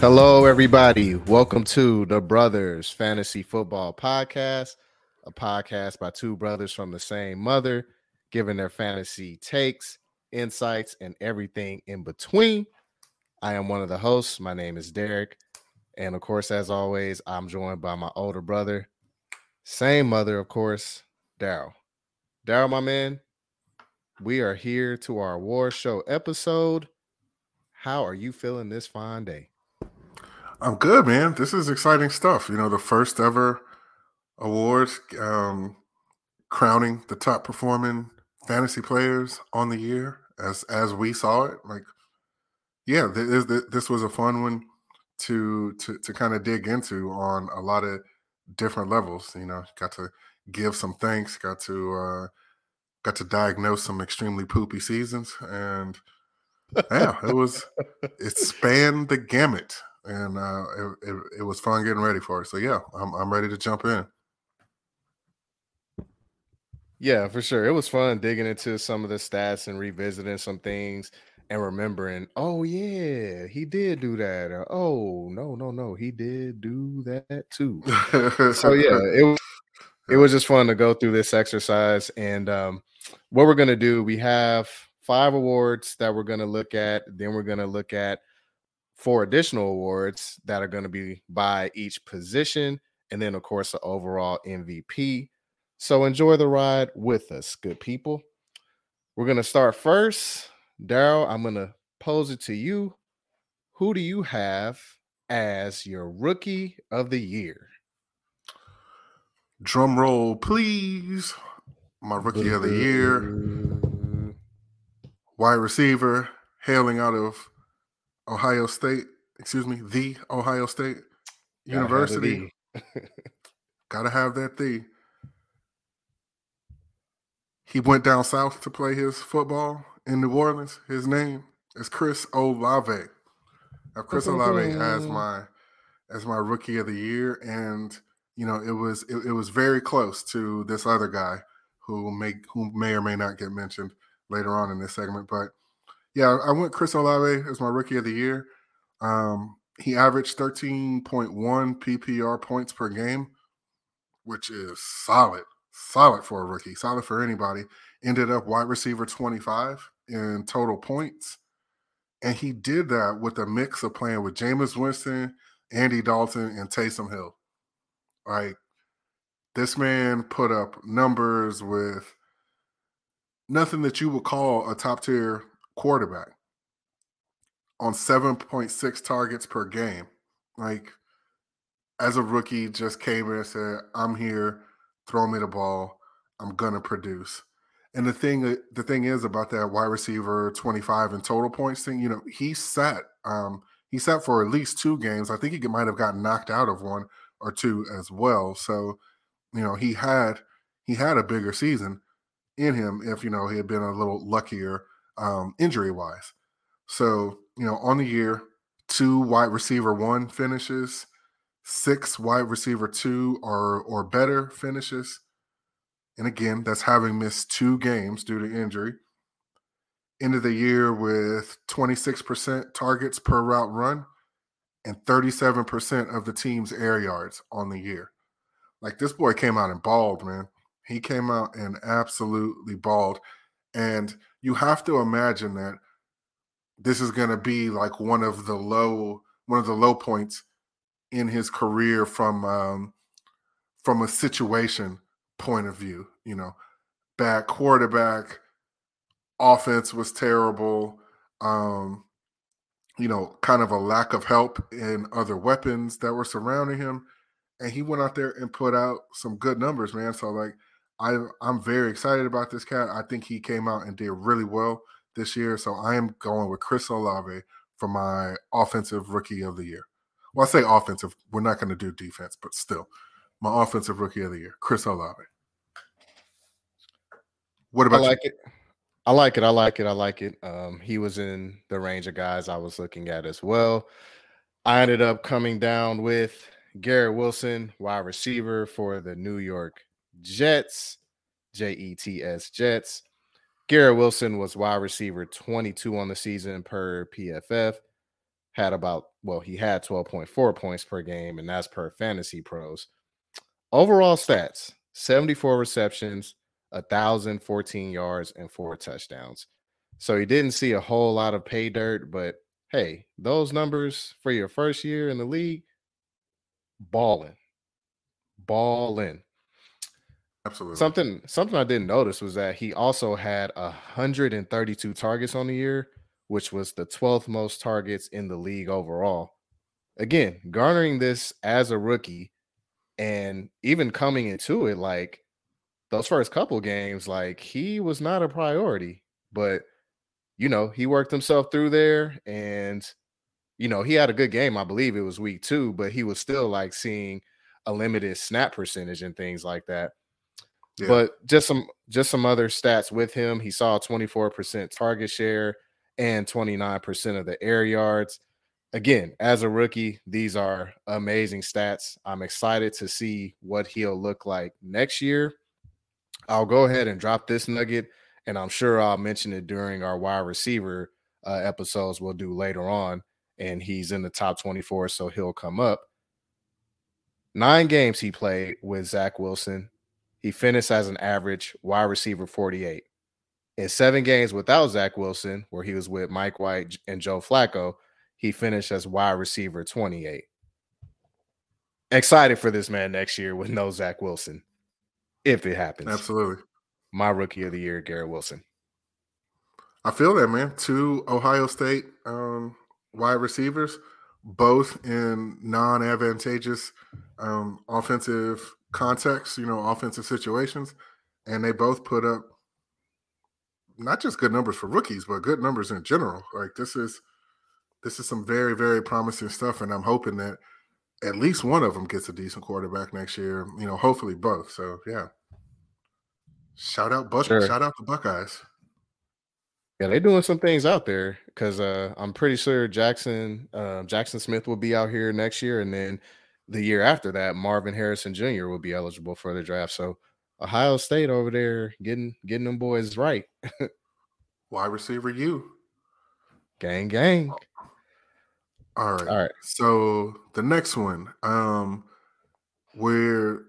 Hello, everybody. Welcome to the Brothers Fantasy Football Podcast, a podcast by two brothers from the same mother, giving their fantasy takes, insights, and everything in between. I am one of the hosts. My name is Derek. And of course, as always, I'm joined by my older brother, same mother, of course, Daryl. Daryl, my man, we are here to our award show episode. How are you feeling this fine day? I'm good, man. This is exciting stuff. You know, the first ever awards crowning the top performing fantasy players on the year as we saw it. Like, yeah, this was a fun one to kind of dig into on a lot of different levels. You know, got to give some thanks, got to diagnose some extremely poopy seasons, and yeah, it spanned the gamut, and it was fun getting ready for it. So yeah, I'm ready to jump in. Yeah, for sure. It was fun digging into some of the stats and revisiting some things and remembering, oh yeah, he did do that. Or, oh, no, he did do that too. So yeah, it was just fun to go through this exercise. And what we're going to do, we have 5 awards that we're going to look at. Then we're going to look at 4 additional awards that are going to be by each position. And then, of course, the overall MVP. So enjoy the ride with us, good people. We're going to start first. Daryl, I'm going to pose it to you. Who do you have as your rookie of the year? Drum roll, please. My rookie of the year, wide receiver, hailing out of the Ohio State University. Gotta have that thee. He went down south to play his football in New Orleans. His name is Chris Olave. Now, Chris Olave as my rookie of the year, and you know it was very close to this other guy who may or may not get mentioned later on in this segment. But yeah, I went Chris Olave as my rookie of the year. He averaged 13.1 PPR points per game, which is solid. Solid for a rookie, solid for anybody. Ended up wide receiver 25 in total points. And he did that with a mix of playing with Jameis Winston, Andy Dalton, and Taysom Hill. Like, this man put up numbers with nothing that you would call a top-tier quarterback on 7.6 targets per game. Like, as a rookie, just came in and said, I'm here. Throw me the ball. I'm going to produce. And the thing is about that wide receiver 25 in total points thing, you know, he sat for at least 2 games. I think he might have gotten knocked out of 1 or 2 as well. So, you know, he had a bigger season in him if, you know, he had been a little luckier injury-wise. So, you know, on the year, 2 wide receiver 1 finishes, 6 wide receiver 2 or better finishes. And again, that's having missed 2 games due to injury. End of the year with 26% targets per route run and 37% of the team's air yards on the year. Like, this boy came out and balled, man. He came out and absolutely balled. And you have to imagine that this is going to be like one of the low points in his career from a situation point of view. You know, bad quarterback, offense was terrible, you know, kind of a lack of help in other weapons that were surrounding him, and he went out there and put out some good numbers, man. So, like, I'm very excited about this cat. I think he came out and did really well this year, so I am going with Chris Olave for my offensive rookie of the year. Well, I say offensive. We're not going to do defense, but still, my offensive rookie of the year, Chris Olave. What about you? I like it. He was in the range of guys I was looking at as well. I ended up coming down with Garrett Wilson, wide receiver for the New York Jets, Jets, Jets. Garrett Wilson was wide receiver 22 on the season per PFF. had he had 12.4 points per game, and that's per Fantasy Pros. Overall stats, 74 receptions, 1,014 yards, and 4 touchdowns. So you didn't see a whole lot of pay dirt, but hey, those numbers for your first year in the league, balling. Absolutely. Something I didn't notice was that he also had 132 targets on the year, which was the 12th most targets in the league overall. Again, garnering this as a rookie and even coming into it, like those first couple games, like he was not a priority, but you know, he worked himself through there and, you know, he had a good game. I believe it was week 2, but he was still like seeing a limited snap percentage and things like that. Yeah. But just some other stats with him. He saw a 24% target share and 29% of the air yards. Again, as a rookie, these are amazing stats. I'm excited to see what he'll look like next year. I'll go ahead and drop this nugget, and I'm sure I'll mention it during our wide receiver episodes we'll do later on, and he's in the top 24, so he'll come up. 9 games he played with Zach Wilson. He finished as an average wide receiver 48. In 7 games without Zach Wilson, where he was with Mike White and Joe Flacco, he finished as wide receiver 28. Excited for this man next year with no Zach Wilson, if it happens. Absolutely. My rookie of the year, Garrett Wilson. I feel that, man. 2 Ohio State wide receivers, both in non-advantageous offensive contexts, you know, offensive situations, and they both put up not just good numbers for rookies, but good numbers in general. Like this is some very, very promising stuff, and I'm hoping that at least one of them gets a decent quarterback next year. You know, hopefully both. So yeah, shout out the Buckeyes. Yeah, they're doing some things out there because I'm pretty sure Jackson Smith will be out here next year, and then the year after that, Marvin Harrison Jr. will be eligible for the draft. So Ohio State over there getting them boys right. Wide receiver you. Gang, gang. All right. So the next one, you wrote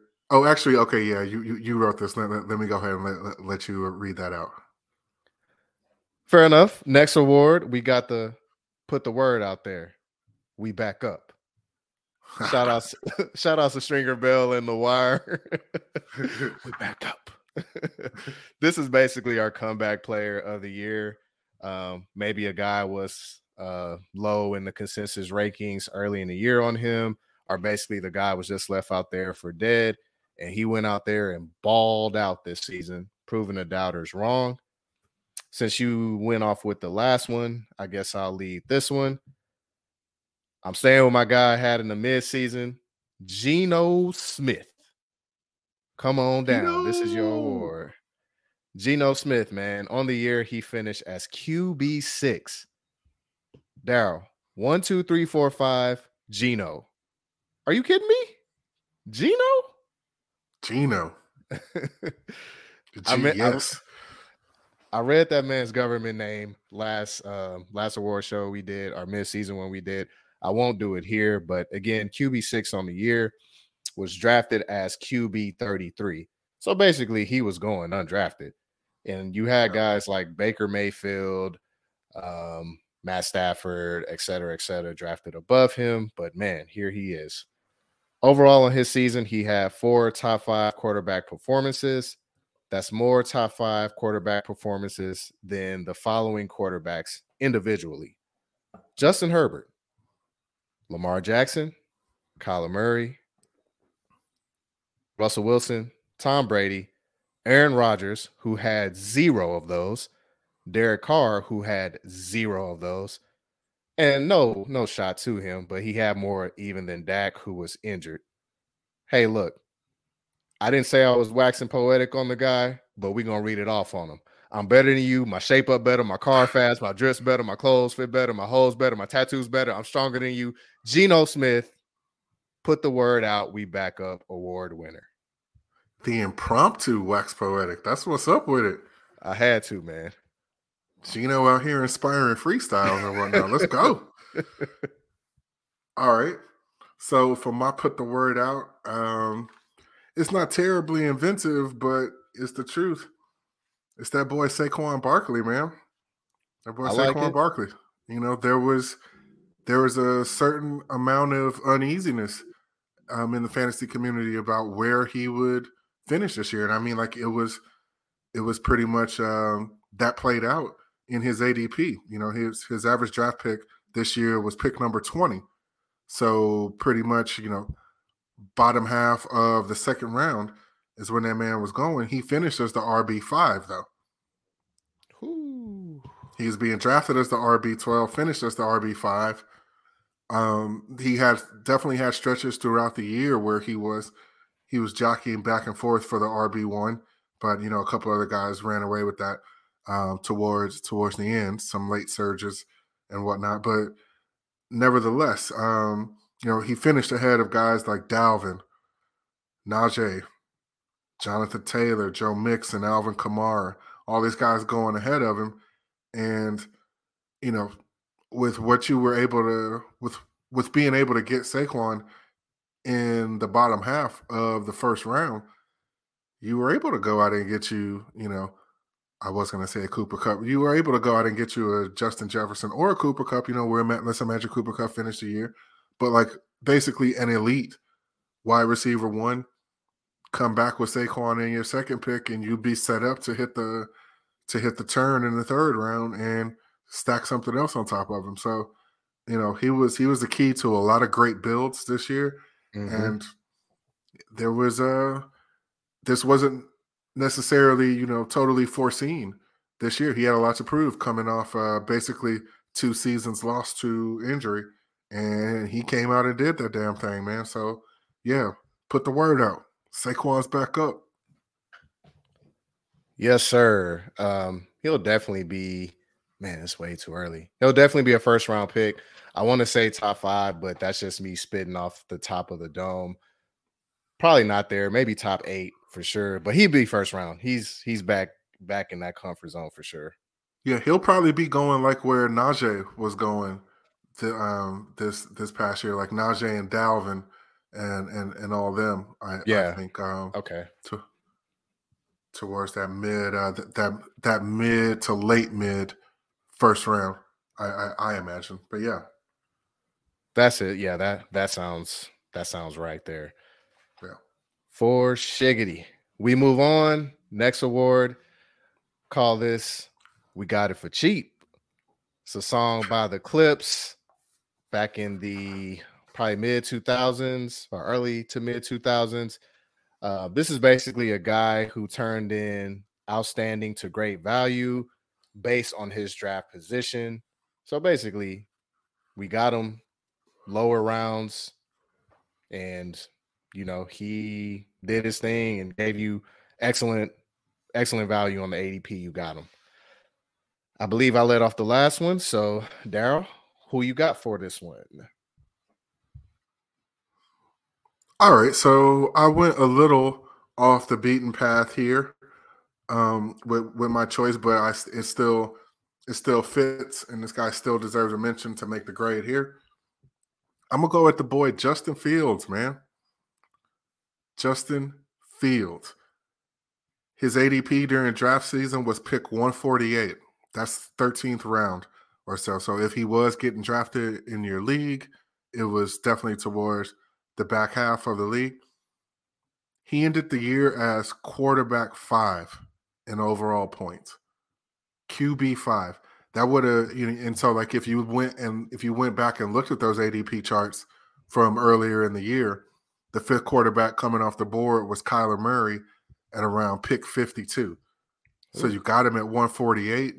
this. Let me go ahead and let you read that out. Fair enough. Next award, we got to put the word out there. We back up. Shout out to Stringer Bell and The Wire. We back up. This is basically our comeback player of the year. Maybe a guy was low in the consensus rankings early in the year on him, or basically the guy was just left out there for dead, and he went out there and balled out this season, proving the doubters wrong. Since you went off with the last one, I guess I'll lead this one. I'm staying with my guy I had in the midseason, Gino Smith. Come on down. Gino. This is your award. Gino Smith, man. On the year, he finished as QB6. Darryl, 1, 2, 3, 4, 5, Gino. Are you kidding me? Gino. Yes. I read that man's government name last award show we did, our midseason one we did. I won't do it here, but again, QB6 on the year, was drafted as QB 33. So basically, he was going undrafted. And you had guys like Baker Mayfield, Matt Stafford, et cetera, drafted above him. But man, here he is. Overall, in his season, he had 4 top 5 quarterback performances. That's more top 5 quarterback performances than the following quarterbacks individually: Justin Herbert, Lamar Jackson, Kyler Murray, Russell Wilson, Tom Brady, Aaron Rodgers, who had 0 of those, Derek Carr, who had 0 of those, and no shot to him, but he had more even than Dak, who was injured. Hey, look, I didn't say I was waxing poetic on the guy, but we're going to read it off on him. I'm better than you. My shape up better. My car fast. My dress better. My clothes fit better. My hoes better. My tattoos better. I'm stronger than you. Gino Smith, put the word out. We back up award winner. The impromptu wax poetic. That's what's up with it. I had to, man. Gino out here inspiring freestyles and whatnot. Let's go. All right. So for my put the word out, it's not terribly inventive, but it's the truth. It's that boy Saquon Barkley, man. That boy Saquon Barkley. You know, there was a certain amount of uneasiness in the fantasy community about where he would finish this year. And I mean, like, it was pretty much that played out in his ADP. You know, his average draft pick this year was pick number 20. So pretty much, you know, bottom half of the second round is when that man was going. He finished as the RB5, though. Ooh. He's being drafted as the RB12, finished as the RB5. He had definitely had stretches throughout the year where he was jockeying back and forth for the RB1, but, you know, a couple other guys ran away with that towards the end, some late surges and whatnot. But nevertheless, you know, he finished ahead of guys like Dalvin, Najee, Jonathan Taylor, Joe Mixon, Alvin Kamara, all these guys going ahead of him. And, you know, with what you were able to, with being able to get Saquon in the bottom half of the first round, you were able to go out and get you know, I was going to say a Cooper Kupp. You were able to go out and get you a Justin Jefferson or a Cooper Kupp, you know, let's imagine Cooper Kupp finished the year. But, like, basically an elite wide receiver one, come back with Saquon in your second pick, and you'd be set up to hit the turn in the third round and stack something else on top of him. So, you know, he was the key to a lot of great builds this year. Mm-hmm. And there was this wasn't necessarily, you know, totally foreseen this year. He had a lot to prove coming off basically two seasons lost to injury, and he came out and did that damn thing, man. So, yeah, put the word out. Saquon's back up. Yes, sir. He'll definitely be – man, it's way too early. He'll definitely be a first-round pick. I want to say top five, but that's just me spitting off the top of the dome. Probably not there. Maybe top eight for sure, but he'd be first round. He's back in that comfort zone for sure. Yeah, he'll probably be going like where Najee was going this past year, like Najee and Dalvin and all them. I think okay, towards that mid that mid to late mid first round, I imagine. But yeah, that's it. Yeah, that sounds right there. Yeah, for shiggity. We move on. Next award, call this "We Got It for Cheap." It's a song by the Clips back in the probably mid 2000s or early to mid 2000s. This is basically a guy who turned in outstanding to great value based on his draft position. So basically, we got him lower rounds, and, you know, he did his thing and gave you excellent value on the ADP. You got him. I believe I led off the last one. So, Daryl, who you got for this one? All right, so I went a little off the beaten path here with my choice, but it still fits, and this guy still deserves a mention to make the grade here. I'm going to go with the boy Justin Fields, man. Justin Fields. His ADP during draft season was pick 148. That's 13th round or so. So if he was getting drafted in your league, it was definitely towards the back half of the league. He ended the year as quarterback 5 in overall points, QB5. That would have, you know, and so like if you went back and looked at those ADP charts from earlier in the year, the fifth quarterback coming off the board was Kyler Murray at around pick 52. So you got him at 148.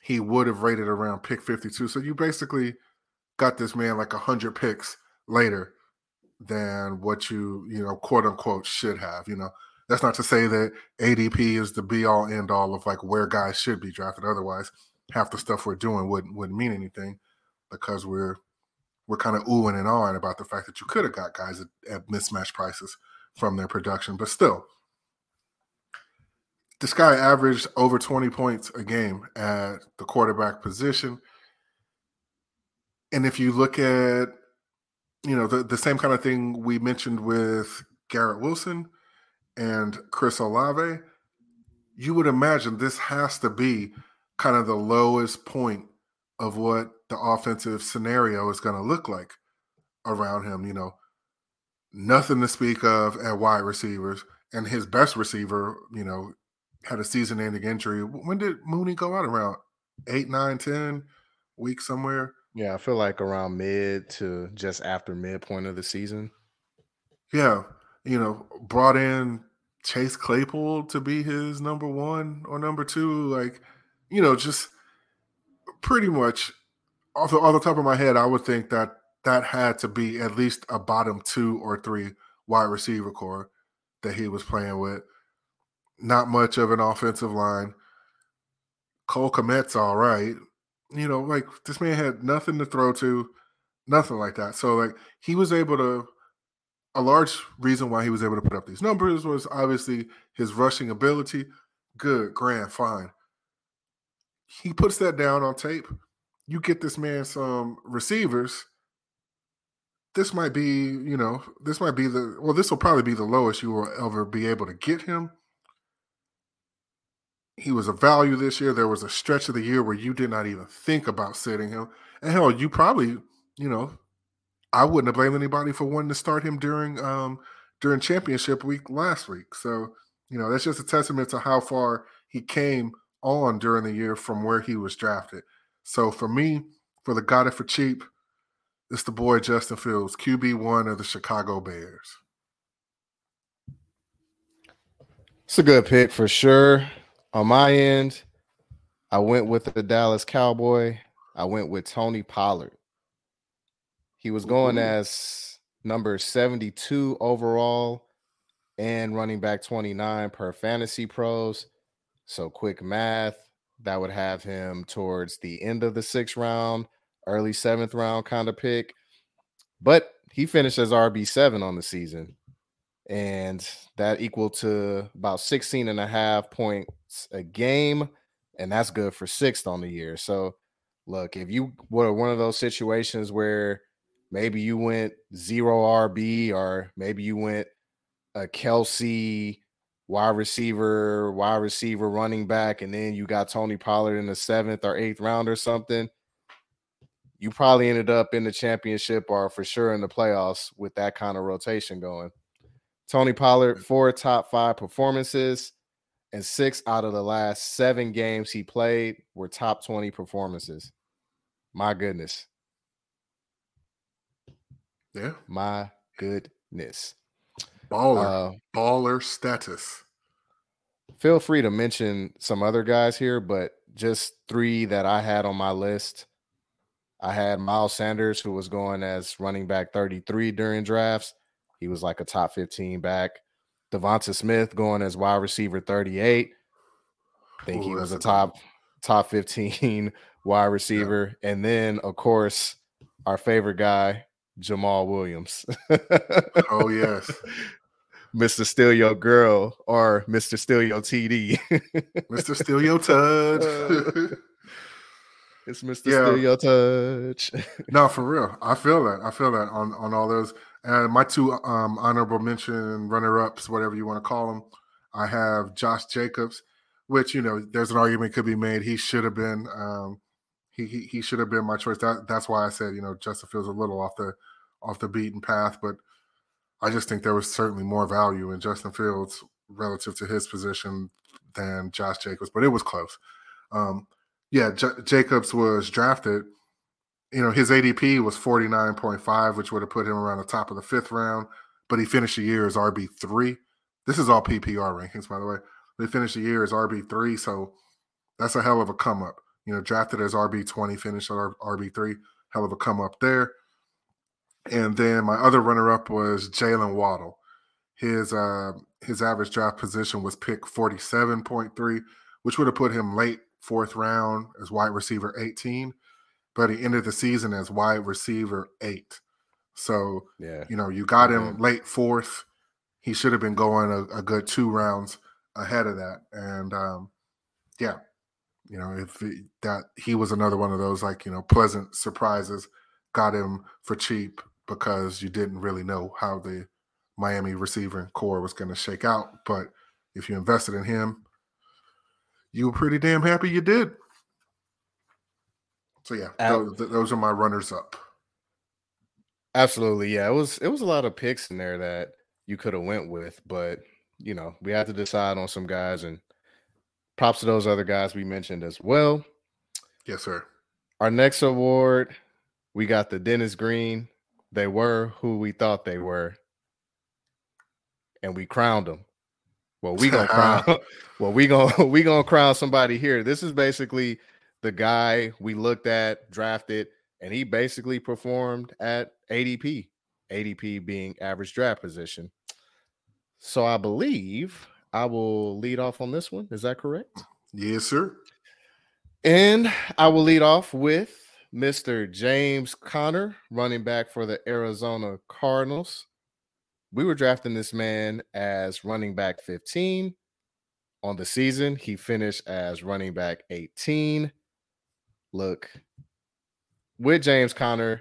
He would have rated around pick 52. So you basically got this man like 100 picks later than what you know, quote unquote, should have. You know, that's not to say that ADP is the be all end all of like where guys should be drafted. Otherwise, half the stuff we're doing wouldn't mean anything, because we're kind of oohing and ahhing about the fact that you could have got guys at mismatched prices from their production. But still, this guy averaged over 20 points a game at the quarterback position. And if you look at you know, the same kind of thing we mentioned with Garrett Wilson and Chris Olave. You would imagine this has to be kind of the lowest point of what the offensive scenario is going to look like around him. You know, nothing to speak of at wide receivers, and his best receiver, you know, had a season-ending injury. When did Mooney go out? Around 8, 9, 10 weeks somewhere? Yeah, I feel like around mid to just after midpoint of the season. Yeah, you know, brought in Chase Claypool to be his number one or number two. Like, you know, just pretty much off the top of my head, I would think that had to be at least a bottom 2 or 3 wide receiver core that he was playing with. Not much of an offensive line. Cole Kmet's all right. You know, like, this man had nothing to throw to, nothing like that. So, like, he was able to – a large reason why he was able to put up these numbers was obviously his rushing ability. Good, grand, fine. He puts that down on tape. You get this man some receivers. This might be, you know, this might be the – well, this will probably be the lowest you will ever be able to get him. He was a value this year. There was a stretch of the year where you did not even think about sitting him. And hell, you probably, you know, I wouldn't have blamed anybody for wanting to start him during championship week last week. So, you know, that's just a testament to how far he came on during the year from where he was drafted. So for me, for the got it for cheap, it's the boy Justin Fields, QB1 of the Chicago Bears. It's a good pick for sure. On my end, I went with the Dallas Cowboy. I went with Tony Pollard. He was going as number 72 overall and running back 29 per Fantasy Pros. So quick math, that would have him towards the end of the 6th round, early 7th round kind of pick. But he finished as RB7 on the season. And that equaled to about 16.5 points a game, and that's good for 6th on the year. So, look, if you were one of those situations where maybe you went 0 RB or maybe you went a Kelce wide receiver, running back, and then you got Tony Pollard in the 7th or 8th round or something, you probably ended up in the championship or for sure in the playoffs with that kind of rotation going. Tony Pollard, 4 top 5 performances, and 6 out of the last 7 games he played were top 20 performances. My goodness. Yeah. My goodness. Baller. Baller status. Feel free to mention some other guys here, but just 3 that I had on my list. I had Miles Sanders, who was going as running back 33 during drafts. He was like a top 15 back. Devonta Smith going as wide receiver 38. I think he was a top 15 wide receiver. Yeah. And then, of course, our favorite guy, Jamal Williams. Oh, yes. Mr. Steal Your Girl or Mr. Steal Your TD. Mr. Steal Your Touch. It's Mr. Yeah. Steal Your Touch. No, for real. I feel that on all those. And my 2 honorable mention runner-ups, whatever you want to call them, I have Josh Jacobs, which, you know, there's an argument could be made. He should have been, he should have been my choice. That's why I said, you know, Justin Fields a little off the beaten path, but I just think there was certainly more value in Justin Fields relative to his position than Josh Jacobs, but it was close. Jacobs was drafted. You know, his ADP was 49.5, which would have put him around the top of the 5th round, but he finished the year as RB3. This is all PPR rankings, by the way. They finished the year as RB3, so that's a hell of a come-up. You know, drafted as RB20, finished at RB3, hell of a come-up there. And then my other runner-up was Jaylen Waddle. His average draft position was pick 47.3, which would have put him late 4th round as wide receiver 18. But he ended the season as wide receiver 8. So, yeah, you know, you got him late 4th. He should have been going a good 2 rounds ahead of that. And, you know, he was another one of those, like, you know, pleasant surprises. Got him for cheap because you didn't really know how the Miami receiving core was going to shake out. But if you invested in him, you were pretty damn happy you did. So, yeah, those are my runners-up. Absolutely, yeah. It was a lot of picks in there that you could have went with, but, you know, we had to decide on some guys, and props to those other guys we mentioned as well. Yes, sir. Our next award, we got the Dennis Green. They were who we thought they were, and we crowned them. Well, we gonna crown. Well, we gonna crown somebody here. This is basically the guy we looked at, drafted, and he basically performed at ADP. ADP being average draft position. So I believe I will lead off on this one. Is that correct? Yes, sir. And I will lead off with Mr. James Conner, running back for the Arizona Cardinals. We were drafting this man as running back 15. On the season, he finished as running back 18. Look, with James Conner,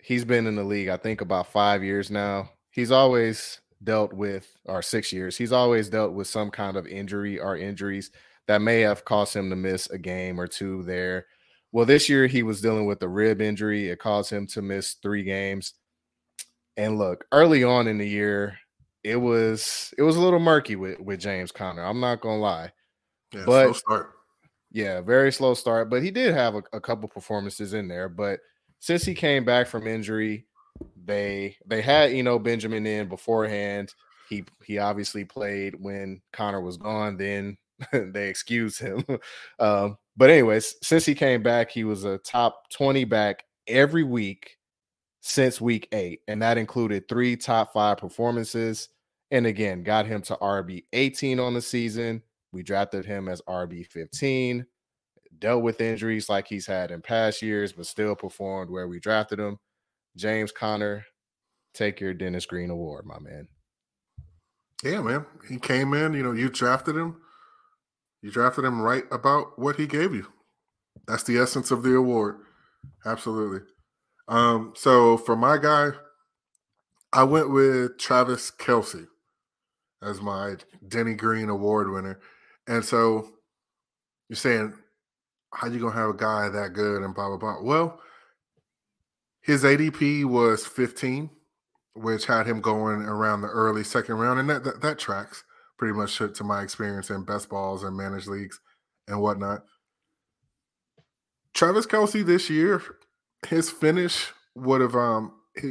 he's been in the league, I think, about 5 years now. He's always dealt with, or 6 years, he's always dealt with some kind of injury or injuries that may have caused him to miss a game or two there. Well, this year he was dealing with a rib injury. It caused him to miss 3 games. And look, early on in the year, it was a little murky with James Conner. I'm not going to lie. Yeah, but, slow start. Yeah, very slow start. But he did have a couple performances in there. But since he came back from injury, they had Eno Benjamin in beforehand. He obviously played when Conner was gone. Then they excused him. But anyways, since he came back, he was a top 20 back every week since week 8. And that included 3 top 5 performances. And again, got him to RB 18 on the season. We drafted him as RB 15, dealt with injuries like he's had in past years, but still performed where we drafted him. James Conner, take your Dennis Green award, my man. Yeah, man. He came in, you know, you drafted him. You drafted him right about what he gave you. That's the essence of the award. Absolutely. So for my guy, I went with Travis Kelce as my Denny Green award winner. And so you're saying, how you going to have a guy that good and blah, blah, blah. Well, his ADP was 15, which had him going around the early second round. And that tracks. Pretty much to my experience in best balls and managed leagues and whatnot. Travis Kelce this year, his finish would have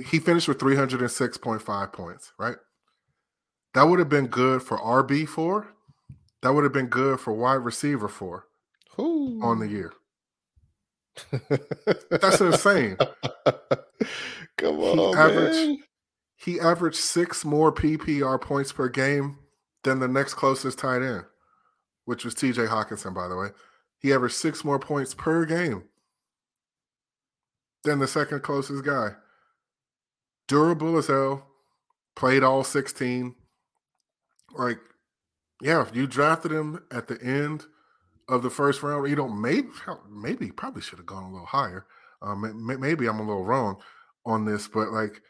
he finished with 306.5 points, right? That would have been good for RB4. That would have been good for wide receiver 4 on the year. That's insane. Come on, He averaged 6 more PPR points per game than the next closest tight end, which was TJ Hawkinson, by the way. He averaged 6 more points per game than the second closest guy. Durable as hell, played all 16. Like, yeah, if you drafted him at the end of the first round, you don't maybe probably should have gone a little higher. Maybe I'm a little wrong on this, but like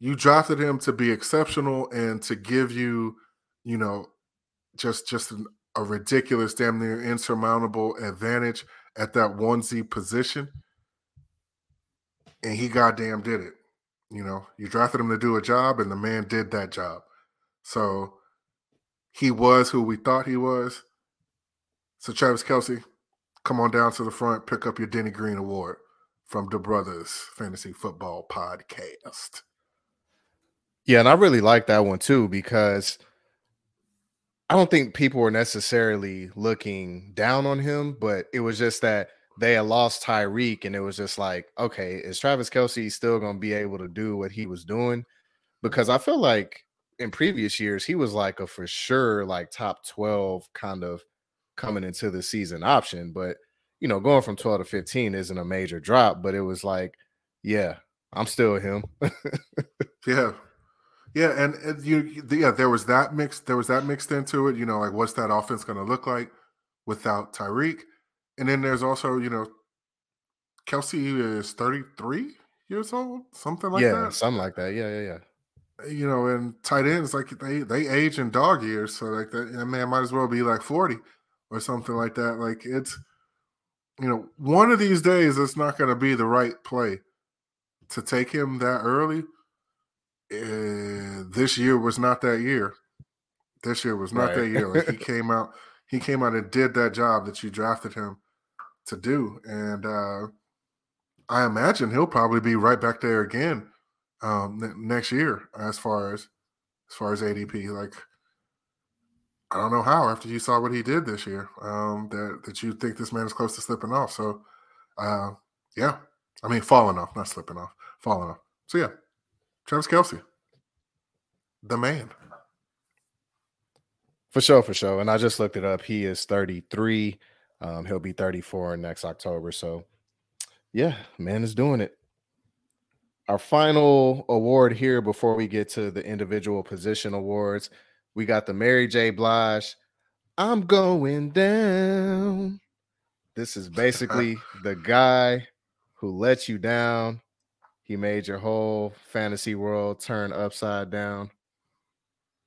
you drafted him to be exceptional and to give you, you know, just a ridiculous, damn near insurmountable advantage at that 1Z position. And he goddamn did it. You know, you drafted him to do a job, and the man did that job. So he was who we thought he was. So Travis Kelce, come on down to the front, pick up your Denny Green award from the Brothers Fantasy Football Podcast. Yeah, and I really like that one too, because I don't think people were necessarily looking down on him, but it was just that they had lost Tyreek, and it was just like, okay, is Travis Kelce still going to be able to do what he was doing? Because I feel like in previous years, he was like a for sure like top 12 kind of coming into the season option. But, you know, going from 12 to 15 isn't a major drop, but it was like, yeah, I'm still him. Yeah. Yeah, and there was that mixed into it. You know, like what's that offense going to look like without Tyreek? And then there's also, you know, Kelce is 33 years old, something like that. Yeah, something like that. Yeah. You know, and tight ends, like they age in dog years, so like that man might as well be like 40 or something like that. Like it's, you know, one of these days it's not going to be the right play to take him that early. This year was not that year. Like, he came out and did that job that you drafted him to do. And I imagine he'll probably be right back there again next year as far as ADP. Like, I don't know how, after you saw what he did this year, that you think this man is close to slipping off. So, falling off, not slipping off, falling off. So, yeah, Travis Kelce, the man. For sure. And I just looked it up. He is 33. He'll be 34 next October. So, yeah, man is doing it. Our final award here before we get to the individual position awards, we got the Mary J. Blige, I'm going down. This is basically the guy who let you down. He made your whole fantasy world turn upside down.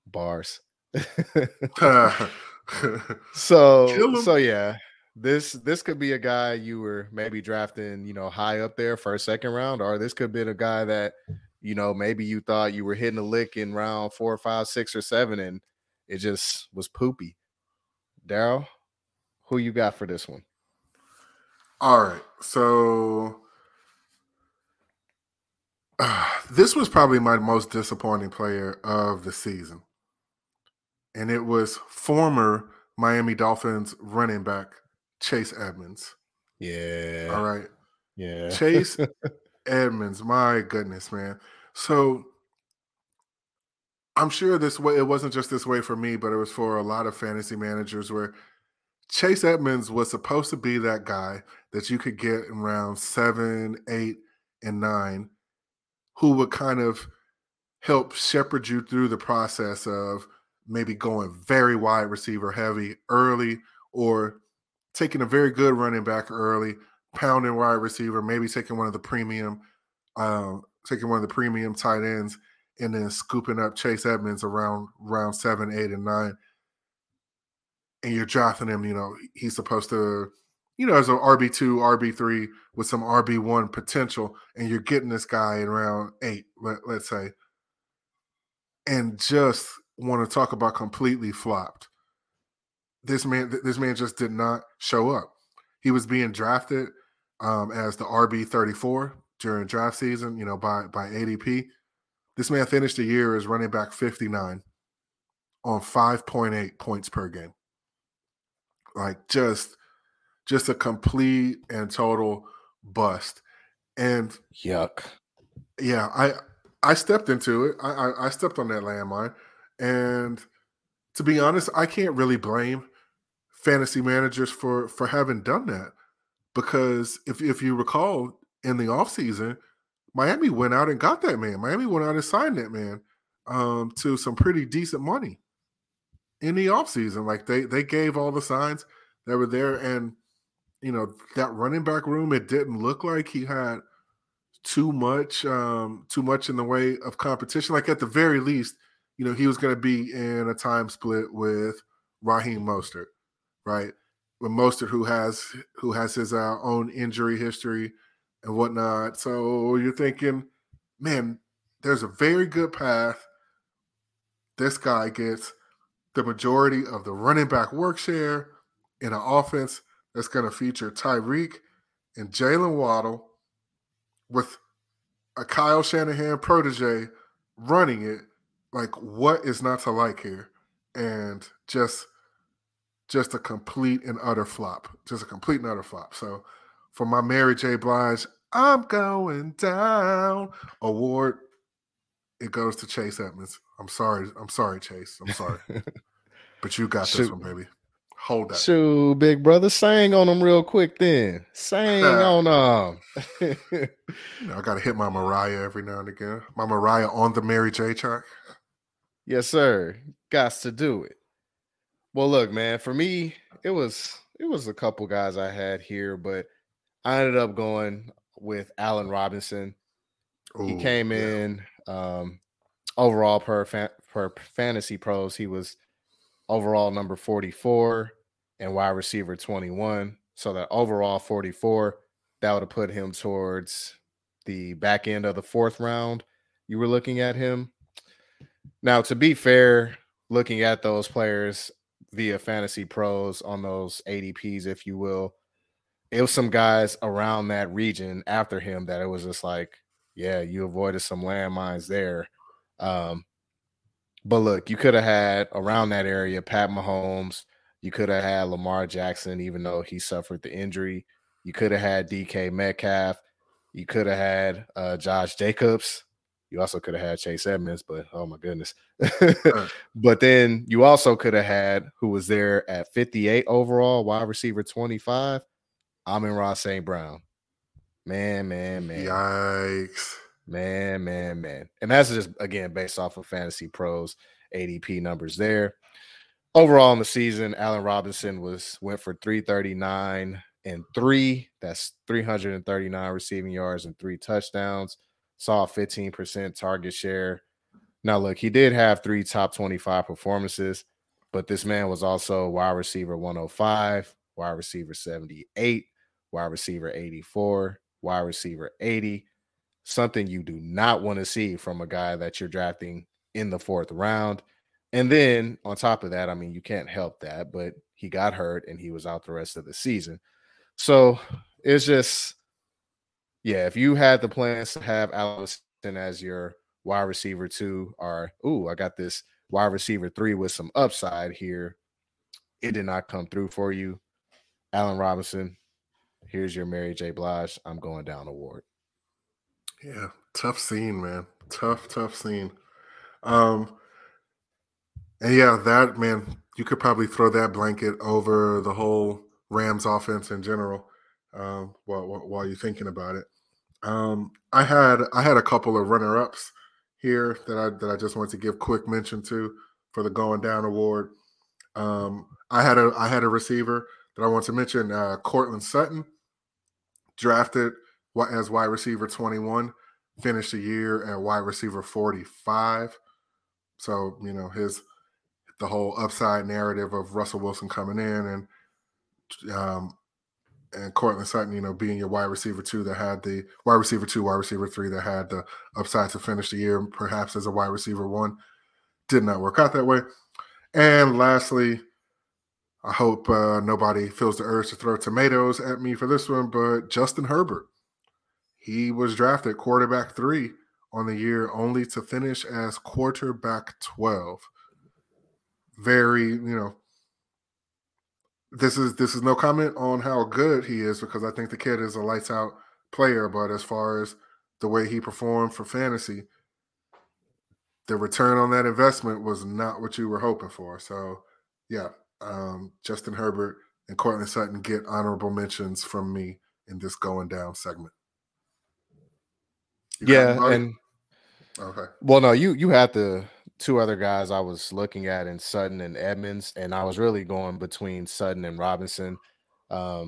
Bars. So yeah, this could be a guy you were maybe drafting, you know, high up there first, second round, or this could be a guy that, you know, maybe you thought you were hitting a lick in round 4, 5, 6, or 7, and it just was poopy. Daryl, who you got for this one? All right, so this was probably my most disappointing player of the season. And it was former Miami Dolphins running back Chase Edmonds. Yeah. All right. Yeah. Chase Edmonds. My goodness, man. So I'm sure this way, it wasn't just this way for me, but it was for a lot of fantasy managers where Chase Edmonds was supposed to be that guy that you could get in round 7, 8, and 9, who would kind of help shepherd you through the process of maybe going very wide receiver heavy early or taking a very good running back early, pounding wide receiver, maybe taking one of the premium tight ends and then scooping up Chase Edmonds around round 7, 8, and 9. And you're drafting him, you know, he's supposed to, you know, as an RB2, RB3 with some RB1 potential, and you're getting this guy in round 8, let's say, and just – want to talk about completely flopped. This man just did not show up. He was being drafted as the RB34 during draft season, you know, by ADP. This man finished the year as running back 59 on 5.8 points per game. Like just a complete and total bust. And yuck. Yeah, I stepped into it. I stepped on that landmine. And to be honest, I can't really blame fantasy managers for having done that, because if you recall, in the offseason, Miami went out and got that man. Miami went out and signed that man to some pretty decent money in the offseason. Like they gave all the signs that were there, and you know that running back room, it didn't look like he had too much in the way of competition. Like at the very least, you know, he was going to be in a time split with Raheem Mostert, right? With Mostert, who has his own injury history and whatnot. So you're thinking, man, there's a very good path. This guy gets the majority of the running back work share in an offense that's going to feature Tyreek and Jaylen Waddle with a Kyle Shanahan protege running it. Like, what is not to like here? And just a complete and utter flop. So for my Mary J. Blige, I'm going down award, it goes to Chase Edmonds. I'm sorry, Chase. I'm sorry. But you got this one, baby. Hold that. Shoot, big brother. Sang on them real quick then. Sang on them. You know, I got to hit my Mariah every now and again. My Mariah on the Mary J. track. Yes, sir. Gots to do it. Well, look, man, for me, it was a couple guys I had here, but I ended up going with Allen Robinson. Ooh, he came in overall per Fantasy Pros. He was overall number 44 and wide receiver 21. So that overall 44, that would have put him towards the back end of the fourth round. You were looking at him. Now, to be fair, looking at those players via Fantasy Pros on those ADPs, if you will, it was some guys around that region after him that it was just like, yeah, you avoided some landmines there. But look, you could have had around that area Pat Mahomes. You could have had Lamar Jackson, even though he suffered the injury. You could have had DK Metcalf. You could have had Josh Jacobs. You also could have had Chase Edmonds, but oh my goodness. But then you also could have had, who was there at 58 overall, wide receiver 25, Amon-Ra St. Brown. Man. Yikes. Man. And that's just, again, based off of Fantasy Pros ADP numbers there. Overall in the season, Allen Robinson went for 339 and 3. That's 339 receiving yards and 3 touchdowns. Saw a 15% target share. Now, look, he did have 3 top 25 performances, but this man was also wide receiver 105, wide receiver 78, wide receiver 84, wide receiver 80. Something you do not want to see from a guy that you're drafting in the fourth round. And then on top of that, I mean, you can't help that, but he got hurt and he was out the rest of the season. So it's just, yeah, if you had the plans to have Allison as your wide receiver 2 or, ooh, I got this wide receiver 3 with some upside here, it did not come through for you. Allen Robinson, here's your Mary J. Blige, I'm going down award. Yeah, tough scene, man. Tough scene. And yeah, that, man, you could probably throw that blanket over the whole Rams offense in general while you're thinking about it. I had a couple of runner-ups here that I just wanted to give quick mention to for the Going Down Award. I had a receiver that I want to mention, Cortland Sutton, drafted as wide receiver 21, finished the year at wide receiver 45. So, you know, the whole upside narrative of Russell Wilson coming in and Cortland Sutton, you know, being your wide receiver 2 that had the wide receiver 2, wide receiver 3 that had the upside to finish the year, perhaps as a wide receiver 1, did not work out that way. And lastly, I hope nobody feels the urge to throw tomatoes at me for this one, but Justin Herbert. He was drafted quarterback 3 on the year, only to finish as quarterback 12. Very, you know, this is no comment on how good he is, because I think the kid is a lights out player, but as far as the way he performed for fantasy, the return on that investment was not what you were hoping for. So, yeah, Justin Herbert and Cortland Sutton get honorable mentions from me in this Going Down segment. You had the 2 other guys I was looking at in Sutton and Edmonds, and I was really going between Sutton and Robinson. I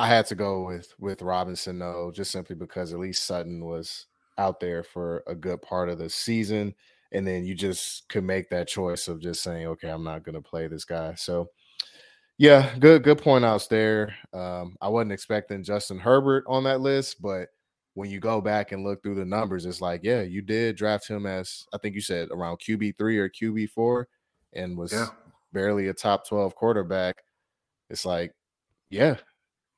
had to go with Robinson, though, just simply because at least Sutton was out there for a good part of the season, and then you just could make that choice of just saying, okay, I'm not going to play this guy. So, yeah, good point outs there. I wasn't expecting Justin Herbert on that list, but when you go back and look through the numbers, it's like, yeah, you did draft him as, I think you said, around QB3 or QB4 and was barely a top 12 quarterback. It's like, yeah,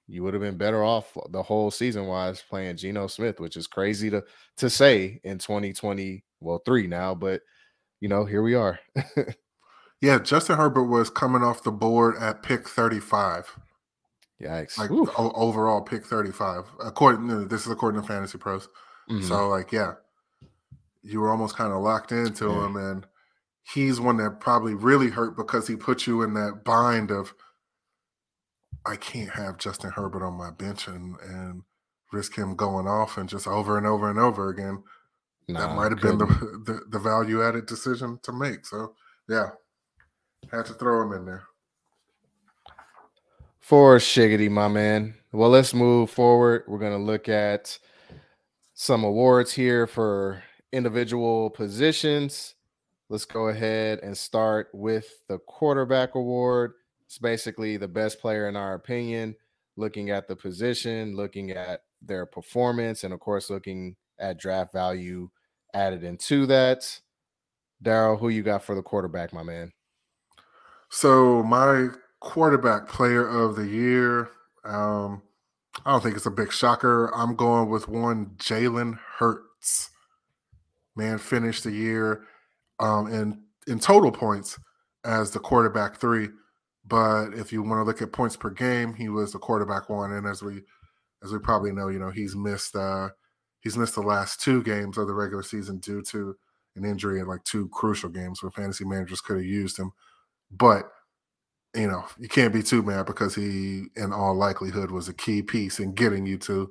you would have been better off the whole season-wise playing Gino Smith, which is crazy to say in 2023 now, but, you know, here we are. Yeah, Justin Herbert was coming off the board at pick 35. Yikes. Like overall pick 35. This is according to Fantasy Pros. Mm-hmm. So, like, yeah, you were almost kind of locked into him, and he's one that probably really hurt because he put you in that bind of, I can't have Justin Herbert on my bench and risk him going off and just over and over and over again. That might have been the value-added decision to make. So, yeah, had to throw him in there. For Shiggity, my man. Well, let's move forward. We're going to look at some awards here for individual positions. Let's go ahead and start with the quarterback award. It's basically the best player in our opinion, looking at the position, looking at their performance, and of course, looking at draft value added into that. Darryl, who you got for the quarterback, my man? So my quarterback player of the year, I don't think it's a big shocker. I'm going with one Jalen Hurts. Man finished the year in total points as the quarterback 3. But if you want to look at points per game, he was the quarterback 1. And as we probably know, you know, he's missed the last 2 games of the regular season due to an injury in like 2 crucial games where fantasy managers could have used him. But, you know, you can't be too mad because he, in all likelihood, was a key piece in getting you to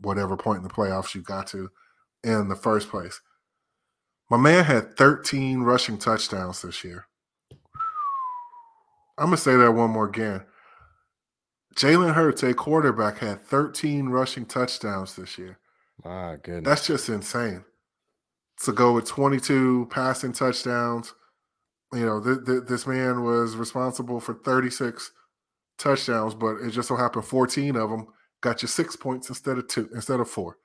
whatever point in the playoffs you got to in the first place. My man had 13 rushing touchdowns this year. I'm going to say that one more again. Jalen Hurts, a quarterback, had 13 rushing touchdowns this year. My goodness. That's just insane. To go with 22 passing touchdowns, you know, this man was responsible for 36 touchdowns, but it just so happened 14 of them got you 6 points instead of 4.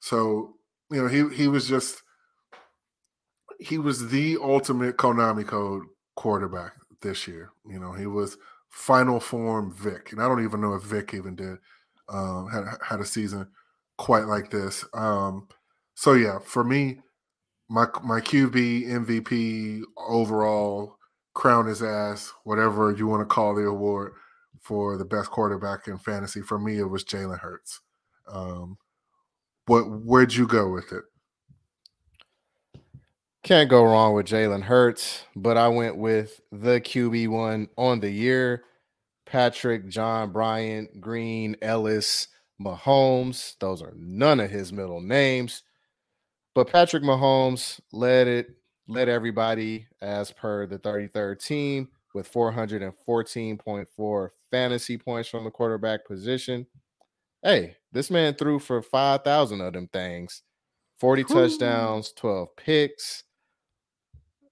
So, you know, he was the ultimate Konami code quarterback this year. You know, he was final form Vic, and I don't even know if Vic even did had a season quite like this. So yeah, for me, my QB, MVP, overall, crown his ass, whatever you want to call the award for the best quarterback in fantasy. For me, it was Jalen Hurts. Where'd you go with it? Can't go wrong with Jalen Hurts, but I went with the QB1 on the year, Patrick, John, Bryant, Green, Ellis, Mahomes. Those are none of his middle names. But Patrick Mahomes led everybody as per the 33rd team with 414.4 fantasy points from the quarterback position. Hey, this man threw for 5,000 of them things, 40 touchdowns, 12 picks.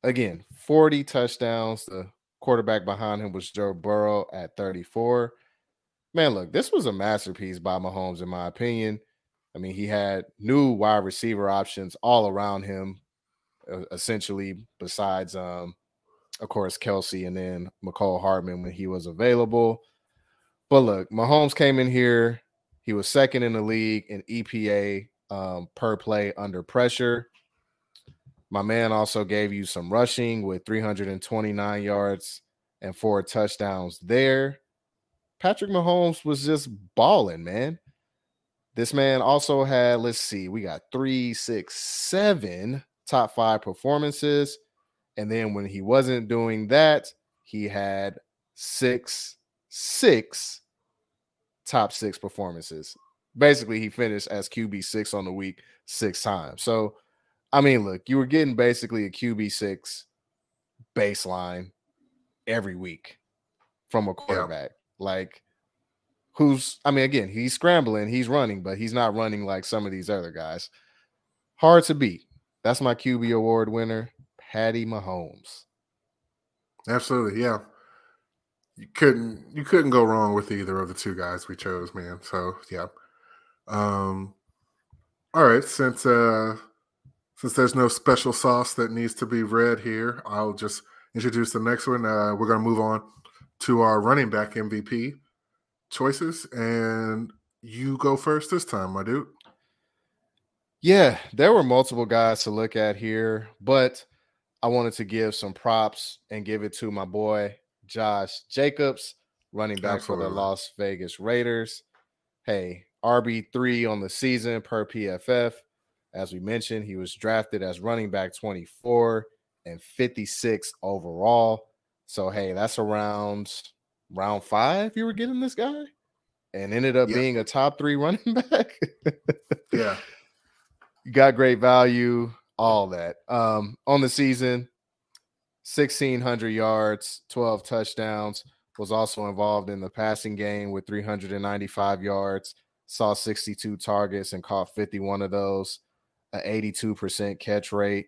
Again, 40 touchdowns. The quarterback behind him was Joe Burrow at 34. Man, look, this was a masterpiece by Mahomes, in my opinion. I mean, he had new wide receiver options all around him, essentially, besides, of course, Kelce and then McCole Hardman when he was available. But look, Mahomes came in here. He was second in the league in EPA per play under pressure. My man also gave you some rushing with 329 yards and 4 touchdowns there. Patrick Mahomes was just balling, man. This man also had, let's see, we got 3, 6, 7 top 5 performances. And then when he wasn't doing that, he had 6 top 6 performances. Basically, he finished as QB6 on the week 6 times. So, I mean, look, you were getting basically a QB6 baseline every week from a quarterback. Yeah. Like, again, he's scrambling, he's running, but he's not running like some of these other guys. Hard to beat. That's my QB award winner, Patty Mahomes. Absolutely, yeah. You couldn't go wrong with either of the 2 guys we chose, man. So, yeah. All right, since there's no special sauce that needs to be read here, I'll just introduce the next one. We're going to move on to our running back MVP choices, and you go first this time, my dude. Yeah, there were multiple guys to look at here, but I wanted to give some props and give it to my boy Josh Jacobs, running back for the Las Vegas Raiders. Hey, RB3 on the season per PFF. As we mentioned, he was drafted as running back 24 and 56 overall. So, hey, that's around round 5 you were getting this guy, and ended up being a top 3 running back. Yeah. Got great value, all that. On the season, 1,600 yards, 12 touchdowns, was also involved in the passing game with 395 yards, saw 62 targets and caught 51 of those, an 82% catch rate.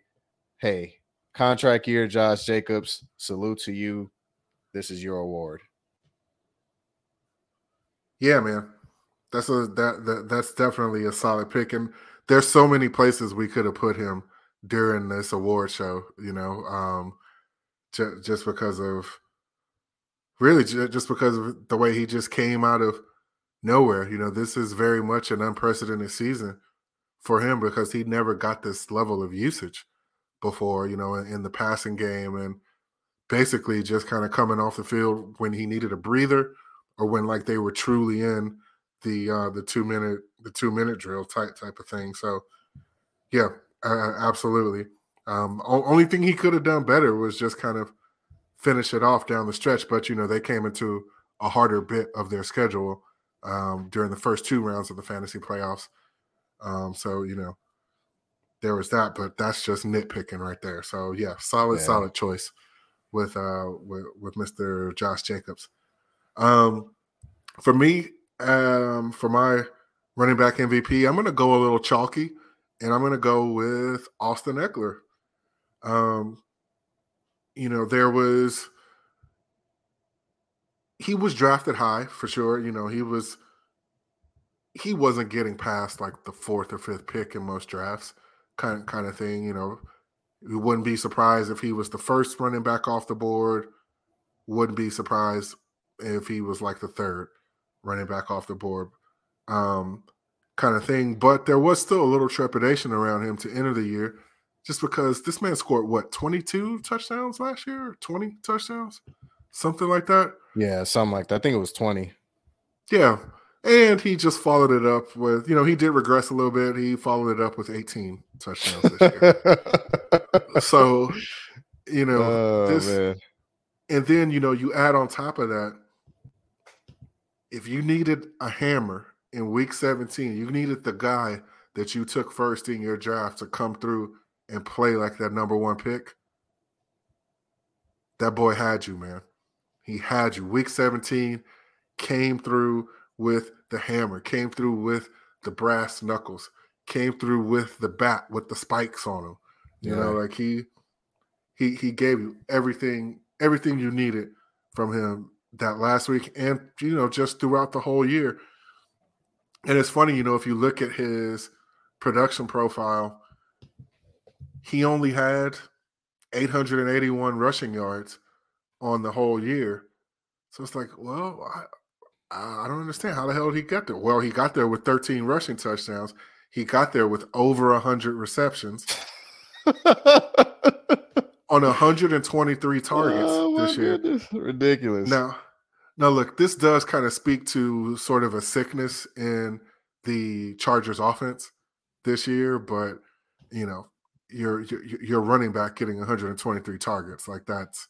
Hey, contract year, Josh Jacobs, salute to you. This is your award. Yeah, man. That's definitely a solid pick. And there's so many places we could have put him during this award show, you know, just because of really just because of the way he just came out of nowhere. You know, this is very much an unprecedented season for him because he never got this level of usage before, you know, in the passing game, and basically just kind of coming off the field when he needed a breather or when like they were truly in the two minute drill type of thing. So yeah, absolutely. Only thing he could have done better was just kind of finish it off down the stretch. But, you know, they came into a harder bit of their schedule during the first two rounds of the fantasy playoffs. So, you know, there was that, but that's just nitpicking right there. So yeah, solid choice with Mr. Josh Jacobs. For me, for my running back MVP, I'm going to go a little chalky, and I'm going to go with Austin Eckler. You know, he was drafted high for sure. You know, he wasn't getting past like the fourth or fifth pick in most drafts kind of thing. You know, we wouldn't be surprised if he was the first running back off the board. Wouldn't be surprised if he was like the third running back off the board kind of thing. But there was still a little trepidation around him to enter the year just because this man scored, 22 touchdowns last year? 20 touchdowns? Something like that? Yeah, something like that. I think it was 20. Yeah, and he just followed it up with, you know, he did regress a little bit. He followed it up with 18 touchdowns this year. So, you know, and then, you know, you add on top of that, if you needed a hammer in week 17, you needed the guy that you took first in your draft to come through and play like that number one pick, that boy had you, man. He had you. Week 17 came through with the hammer, came through with the brass knuckles, came through with the bat with the spikes on him. You know, like he gave you everything you needed from him that last week and, you know, just throughout the whole year. And it's funny, you know, if you look at his production profile, he only had 881 rushing yards on the whole year. So it's like, well, I don't understand. How the hell did he get there? Well, he got there with 13 rushing touchdowns. He got there with over 100 receptions on 123 targets this year. Goodness. Ridiculous. Now, look, this does kind of speak to sort of a sickness in the Chargers offense this year, but, you know, your running back getting 123 targets, like that's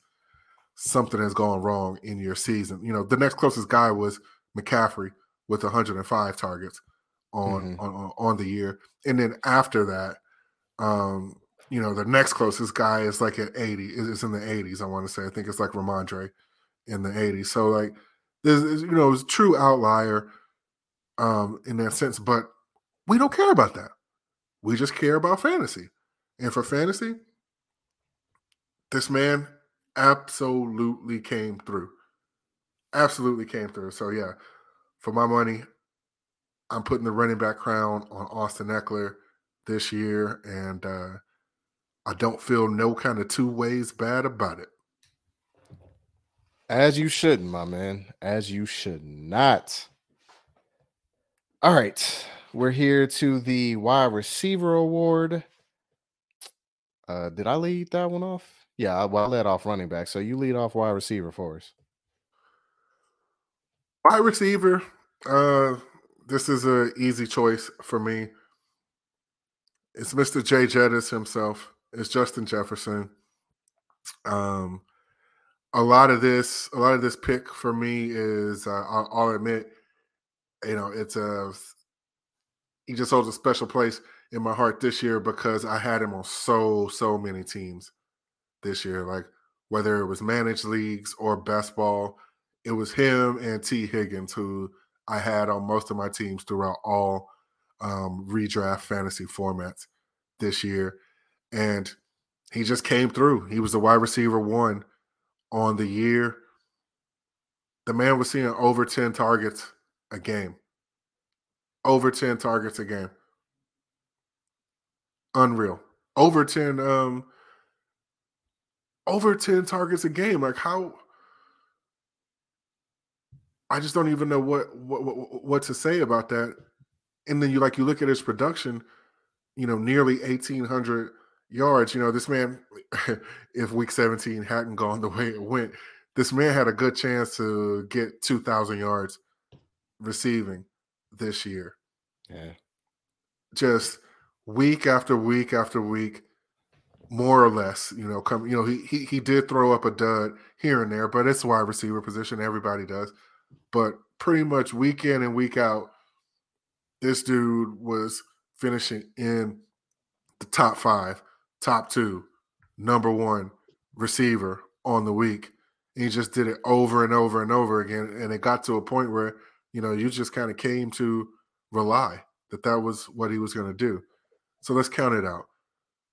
something has gone wrong in your season. You know, the next closest guy was McCaffrey with 105 targets on the year. And then after that, you know, the next closest guy is like at 80. It's in the 80s, I want to say. I think it's like Ramondre in the 80s. So, like, this is, you know, it was a true outlier in that sense. But we don't care about that. We just care about fantasy. And for fantasy, this man absolutely came through. Absolutely came through. So, yeah, for my money, I'm putting the running back crown on Austin Eckler this year. And, I don't feel no kind of two ways bad about it. As you shouldn't, my man. As you should not. All right. We're here to the wide receiver award. Did I lead that one off? Yeah, I led off running back. So you lead off wide receiver for us. Wide receiver. This is an easy choice for me. It's Mr. Jay Jettis himself. It's Justin Jefferson. A lot of this pick for me is, I'll admit, you know, he just holds a special place in my heart this year because I had him on so many teams this year. Like whether it was managed leagues or best ball, it was him and T. Higgins, who I had on most of my teams throughout all redraft fantasy formats this year. And he just came through. He was the wide receiver one on the year. The man was seeing over 10 targets a game. Over 10 targets a game. Unreal. Over 10 targets a game. Like, how? I just don't even know what to say about that. And then you look at his production, nearly 1,800 yards. This man, if week 17 hadn't gone the way it went, this man had a good chance to get 2,000 yards receiving this year. Yeah. Just week after week after week, more or less, he did throw up a dud here and there, but it's wide receiver position. Everybody does. But pretty much week in and week out, this dude was finishing in the top 5, top 2, number 1 receiver on the week. And he just did it over and over and over again. And it got to a point where, you just kind of came to rely that was what he was going to do. So let's count it out.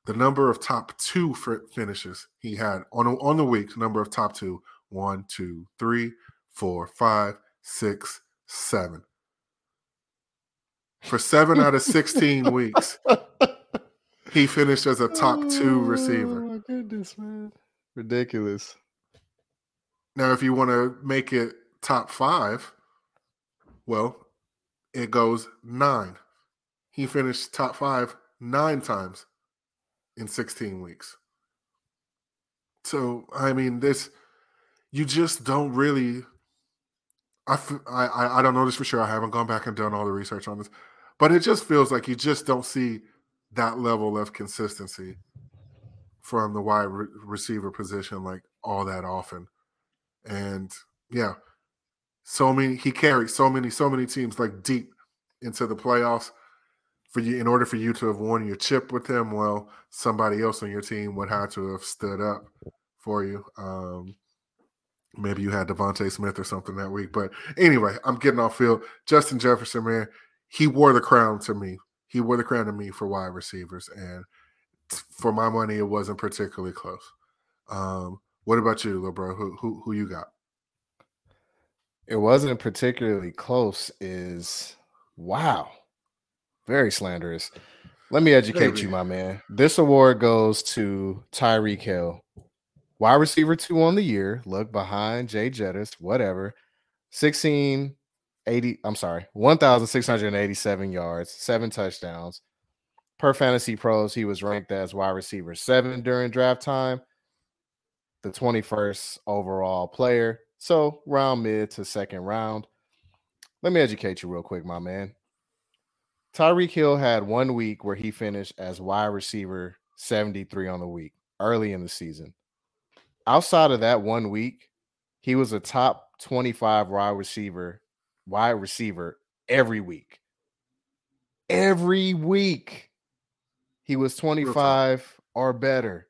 The number of top 2 finishes he had on the week, number of top 2, 1, 2, 3, 4, 5, 6, 7. For 7 out of 16 weeks, he finished as a top 2 receiver. Oh, my goodness, man. Ridiculous. Now, if you want to make it top 5, well, it goes 9. He finished top 5 9 times in 16 weeks. So, you just don't really... I don't know this for sure. I haven't gone back and done all the research on this, but it just feels like you just don't see that level of consistency from the wide receiver position like all that often. And yeah, he carried so many teams like deep into the playoffs. For you, in order for you to have won your chip with him, well, somebody else on your team would have to have stood up for you. Maybe you had Devontae Smith or something that week. But anyway, I'm getting off field. Justin Jefferson, man, he wore the crown to me. He wore the crown to me for wide receivers. And for my money, it wasn't particularly close. What about you, LeBron? Who you got? It wasn't particularly close is, wow, very slanderous. Let me educate you, my man. This award goes to Tyreek Hill. Wide receiver 2 on the year, look behind Jay Jettis, whatever. 1,687 yards, 7 touchdowns. Per Fantasy Pros, he was ranked as wide receiver 7 during draft time, the 21st overall player. So round mid to second round. Let me educate you real quick, my man. Tyreek Hill had one week where he finished as wide receiver 73 on the week, early in the season. Outside of that one week, he was a top 25 wide receiver every week. Every week, he was 25 or better.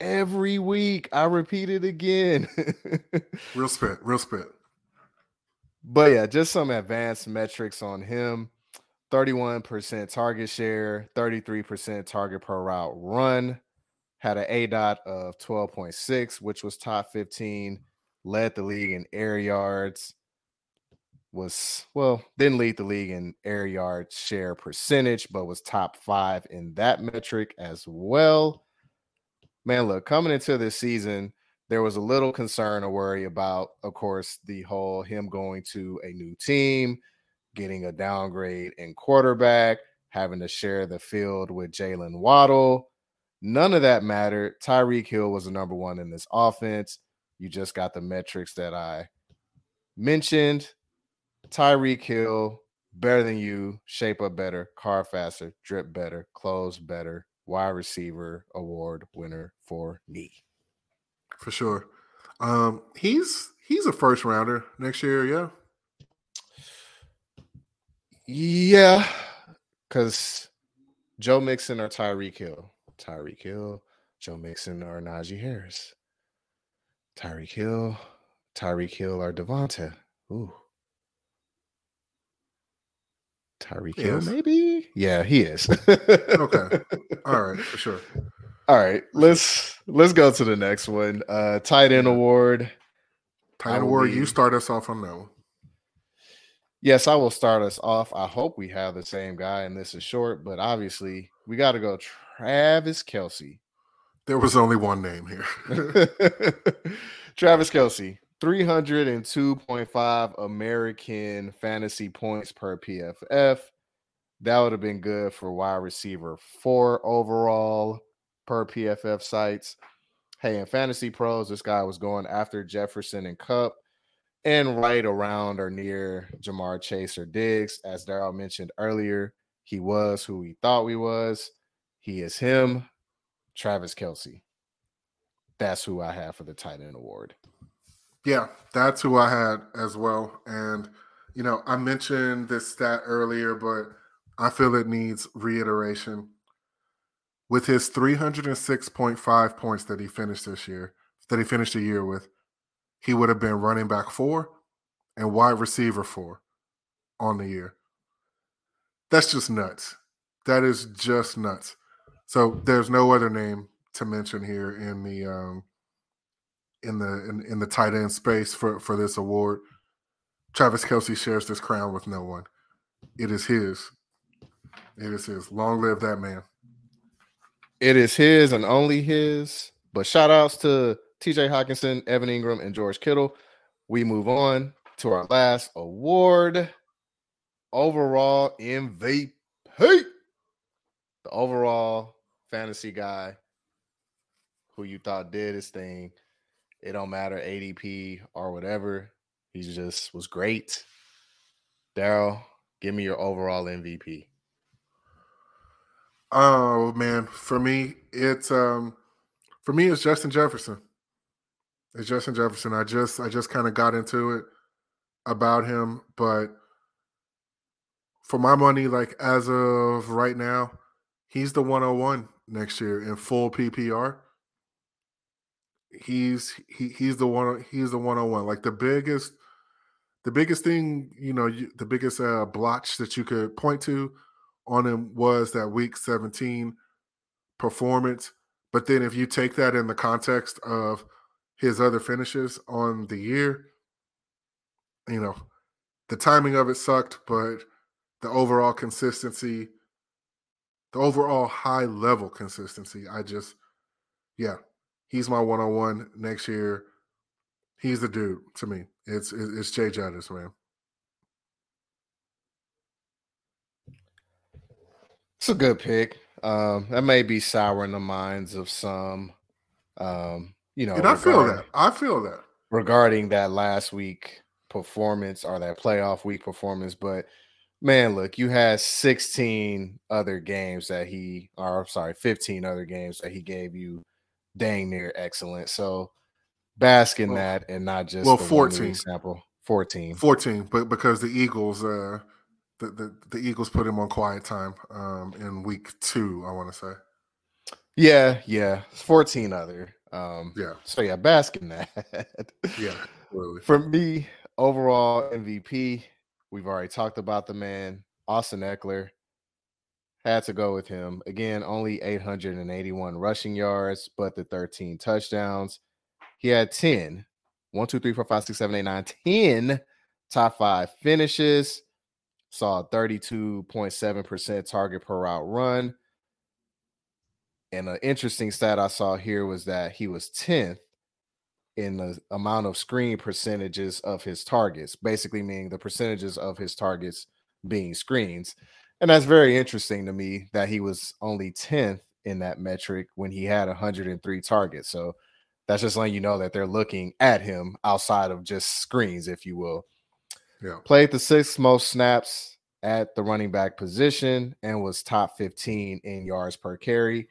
Every week, I repeat it again. Real spit. But yeah, just some advanced metrics on him. 31% target share, 33% target per route run. Had an ADOT of 12.6, which was top 15, led the league in air yards, didn't lead the league in air yard share percentage, but was top 5 in that metric as well. Man, look, coming into this season, there was a little concern or worry about, of course, the whole him going to a new team, getting a downgrade in quarterback, having to share the field with Jaylen Waddle. None of that mattered. Tyreek Hill was the number 1 in this offense. You just got the metrics that I mentioned. Tyreek Hill, better than you, shape up better, car faster, drip better, clothes better, wide receiver award winner for me. For sure. He's a first rounder next year, yeah? Yeah, because Joe Mixon or Tyreek Hill, Joe Mixon or Najee Harris. Tyreek Hill or Devonta. Ooh, Tyreek Hill, maybe? Yeah, he is. Okay. All right, for sure. All right, let's go to the next one. Tight end award. Tight end award, you start us off on that one. Yes, I will start us off. I hope we have the same guy, and this is short, but obviously we got to go Travis Kelce. There was only one name here. Travis Kelce, 302.5 American fantasy points per PFF. That would have been good for wide receiver 4 overall per PFF sites. Hey, in Fantasy Pros, this guy was going after Jefferson and Kupp, and right around or near Jamar Chase or Diggs. As Darryl mentioned earlier, he was who he thought he was. He is him, Travis Kelce. That's who I have for the tight end award. Yeah, that's who I had as well. And, you know, I mentioned this stat earlier, but I feel it needs reiteration. With his 306.5 points that he finished this year, that he finished the year with, he would have been running back 4 and wide receiver 4 on the year. That's just nuts. That is just nuts. So there's no other name to mention here in the tight end space for this award. Travis Kelce shares this crown with no one. It is his. It is his. Long live that man. It is his and only his. But shout outs to TJ Hawkinson, Evan Ingram, and George Kittle. We move on to our last award, overall MVP. The overall fantasy guy who you thought did his thing. It don't matter, ADP or whatever. He just was great. Darryl, give me your overall MVP. Oh, man. For me, it's Justin Jefferson. It's Justin Jefferson. I just kind of got into it about him, but for my money, like as of right now, he's the 101 next year in full PPR. He's the 101. Like the biggest thing, you know, the biggest blotch that you could point to on him was that week 17 performance. But then if you take that in the context of his other finishes on the year, you know, the timing of it sucked, but the overall consistency, the overall high level consistency, he's my 101 next year. He's the dude to me. It's Jay Jettis, man. It's a good pick. That may be souring the minds of some. And I feel that regarding that last week performance or that playoff week performance. But man, look, you had 15 other games that he gave you dang near excellent. So bask in that and not just 14, but because the Eagles, the Eagles put him on quiet time in week 2, I want to say. Yeah, 14 other. So yeah, bask in that. Yeah, really. For me, overall MVP, we've already talked about the man. Austin Eckler, had to go with him. Again, only 881 rushing yards, but the 13 touchdowns. He had 10 top 5 finishes. Saw a 32.7% target per route run. And an interesting stat I saw here was that he was 10th in the amount of screen percentages of his targets, basically meaning the percentages of his targets being screens. And that's very interesting to me that he was only 10th in that metric when he had 103 targets. So that's just letting you know that they're looking at him outside of just screens, if you will. Yeah. Played the 6th most snaps at the running back position and was top 15 in yards per carry,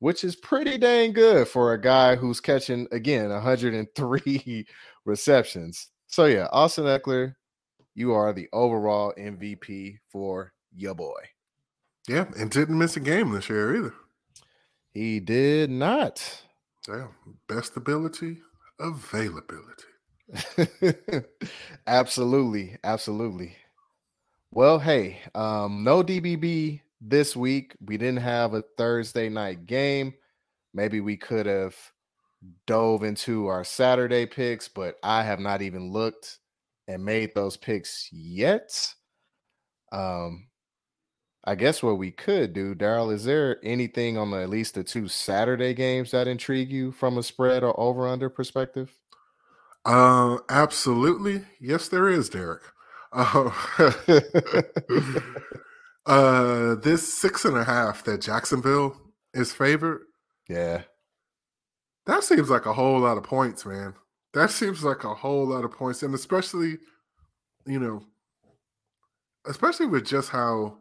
which is pretty dang good for a guy who's catching, again, 103 receptions. So, yeah, Austin Eckler, you are the overall MVP for your boy. Yeah, and didn't miss a game this year either. He did not. Damn, best ability, availability. Absolutely. Well, hey, no DBB this week. We didn't have a Thursday night game. Maybe we could have dove into our Saturday picks, but I have not even looked and made those picks yet. I guess what we could do, Darryl, is there anything on the, at least the two Saturday games that intrigue you from a spread or over-under perspective? Absolutely. Yes, there is, Derek. This 6.5 that Jacksonville is favored. Yeah. That seems like a whole lot of points, man. That seems like a whole lot of points. And especially, you know, especially with just how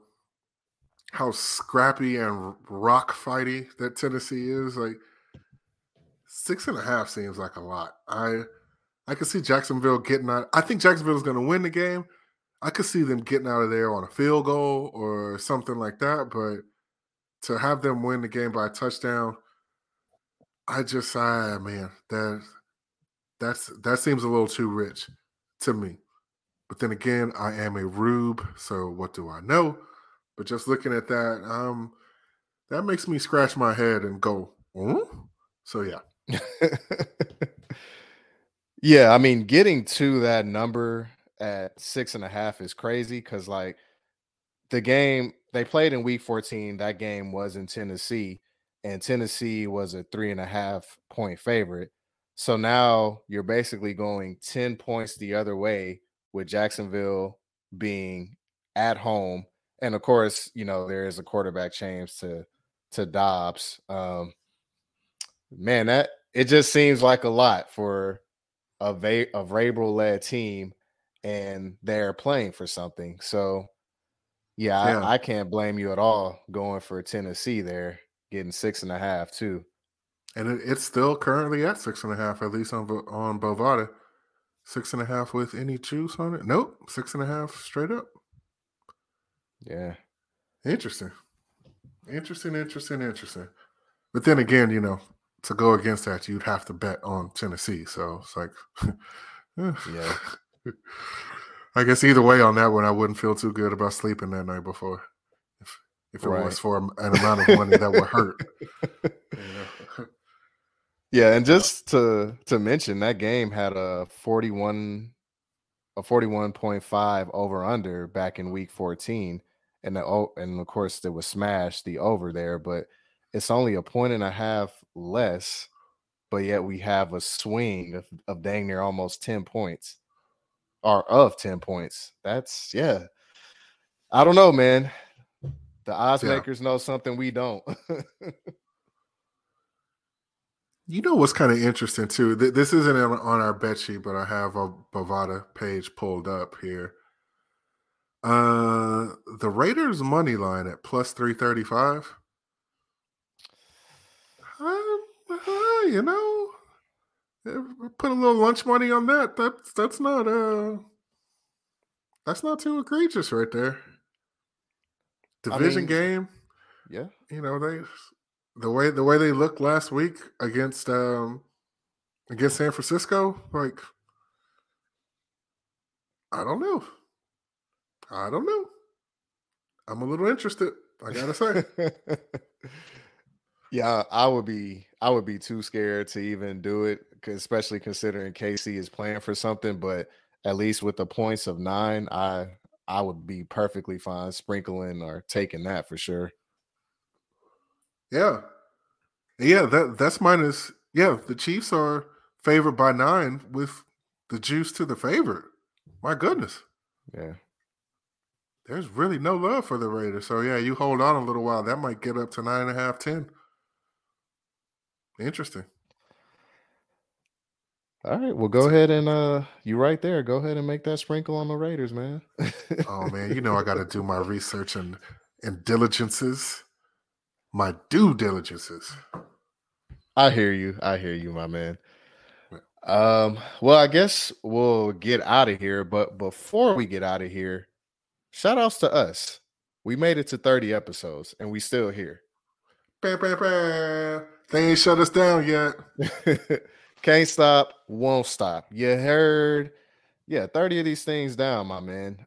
scrappy and rock fighty that Tennessee is. Like 6.5 seems like a lot. I could see Jacksonville getting out. I think Jacksonville is going to win the game. I could see them getting out of there on a field goal or something like that. But to have them win the game by a touchdown, that seems a little too rich to me. But then again, I am a rube, so what do I know? But just looking at that, that makes me scratch my head and go, So yeah. Yeah, I mean, getting to that number at 6.5 is crazy because, like, the game they played in Week 14, that game was in Tennessee, and Tennessee was a 3.5-point favorite. So now you're basically going 10 points the other way with Jacksonville being at home. And, of course, you know, there is a quarterback change to Dobbs. Man, that it just seems like a lot for a Vrabel-led team, and they're playing for something. So, yeah. I can't blame you at all going for Tennessee there, getting 6.5 too. And it's still currently at 6.5, at least on Bovada. 6.5 with any juice on it? Nope, 6.5 straight up. Yeah. Interesting. But then again, you know, to go against that, you'd have to bet on Tennessee. So it's like, yeah. I guess either way on that one, I wouldn't feel too good about sleeping that night before. If it was for an amount of money that would hurt. You know? Yeah, and just to mention, that game had a 41.5 over-under back in Week 14. And of course, there was smashed the over there, but it's only 1.5 less, but yet we have a swing of dang near almost 10 points. Or of 10 points. That's, yeah. I don't know, man. The odds makers know something we don't. You know what's kind of interesting, too? This isn't on our bet sheet, but I have a Bovada page pulled up here. The Raiders' money line at plus 335. You know, put a little lunch money on that. That's not too egregious right there. Division game. Yeah. You know, the way they looked last week against San Francisco, like, I don't know. I'm a little interested, I gotta say. Yeah, I would be too scared to even do it, especially considering KC is playing for something. But at least with the points of 9, I would be perfectly fine sprinkling or taking that for sure. Yeah, that's minus. Yeah, the Chiefs are favored by 9 with the juice to the favorite. My goodness. Yeah. There's really no love for the Raiders. So, yeah, you hold on a little while. That might get up to 9.5, 10. Interesting. All right, well, go ahead and you right there. Go ahead and make that sprinkle on the Raiders, man. Oh, man, you know I got to do my research and diligences. My due diligences. I hear you, my man. Well, I guess we'll get out of here. But before we get out of here, shout outs to us. We made it to 30 episodes, and we still here. They ain't shut us down yet. Can't stop, won't stop. You heard? Yeah, 30 of these things down, my man.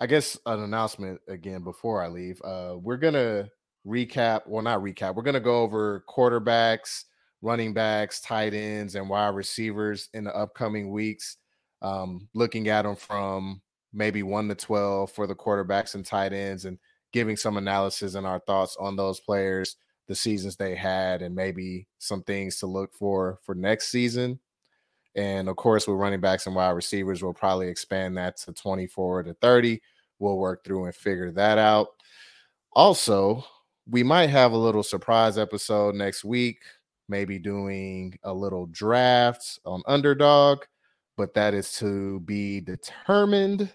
I guess an announcement again before I leave. We're going to recap. Well, not recap. We're going to go over quarterbacks, running backs, tight ends, and wide receivers in the upcoming weeks. Looking at them from maybe 1 to 12 for the quarterbacks and tight ends, and giving some analysis and our thoughts on those players, the seasons they had, and maybe some things to look for next season. And of course, with running backs and wide receivers, we'll probably expand that to 24 to 30. We'll work through and figure that out. Also, we might have a little surprise episode next week, maybe doing a little draft on Underdog, but that is to be determined.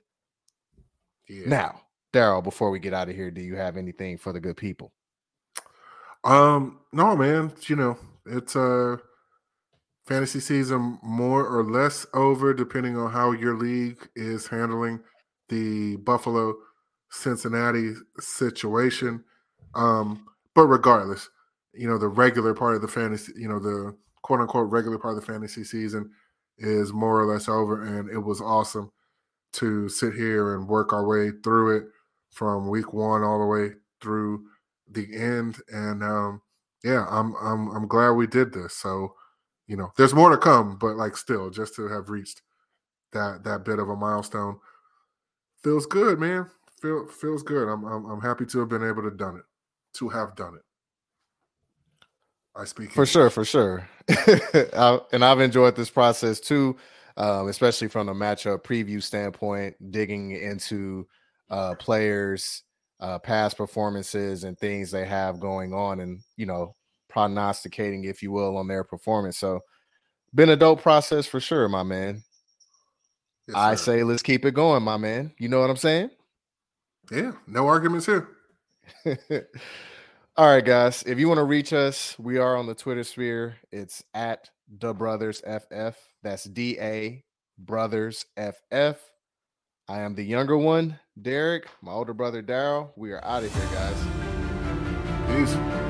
Yeah. Now, Daryl, before we get out of here, do you have anything for the good people? No, man. You know, it's fantasy season more or less over, depending on how your league is handling the Buffalo-Cincinnati situation. But regardless, you know, the regular part of the fantasy, you know, the quote-unquote regular part of the fantasy season is more or less over, and it was awesome to sit here and work our way through it from week one all the way through the end. And yeah, I'm glad we did this. So, you know, there's more to come, but like still, just to have reached that bit of a milestone feels good, man. Feels good. I'm happy to have been able to done it, to have done it. I speak for sure, for sure. And I've enjoyed this process too, especially from the matchup preview standpoint, digging into players, past performances, and things they have going on, and you know, prognosticating, if you will, on their performance. So been a dope process for sure, my man. Yes, I say let's keep it going, my man. You know what I'm saying? Yeah, no arguments here. All right, guys. If you want to reach us, we are on the Twitter sphere. It's at DaBrothersFF. That's DA Brothers FF. I am the younger one, Derek. My older brother, Daryl. We are out of here, guys. Peace.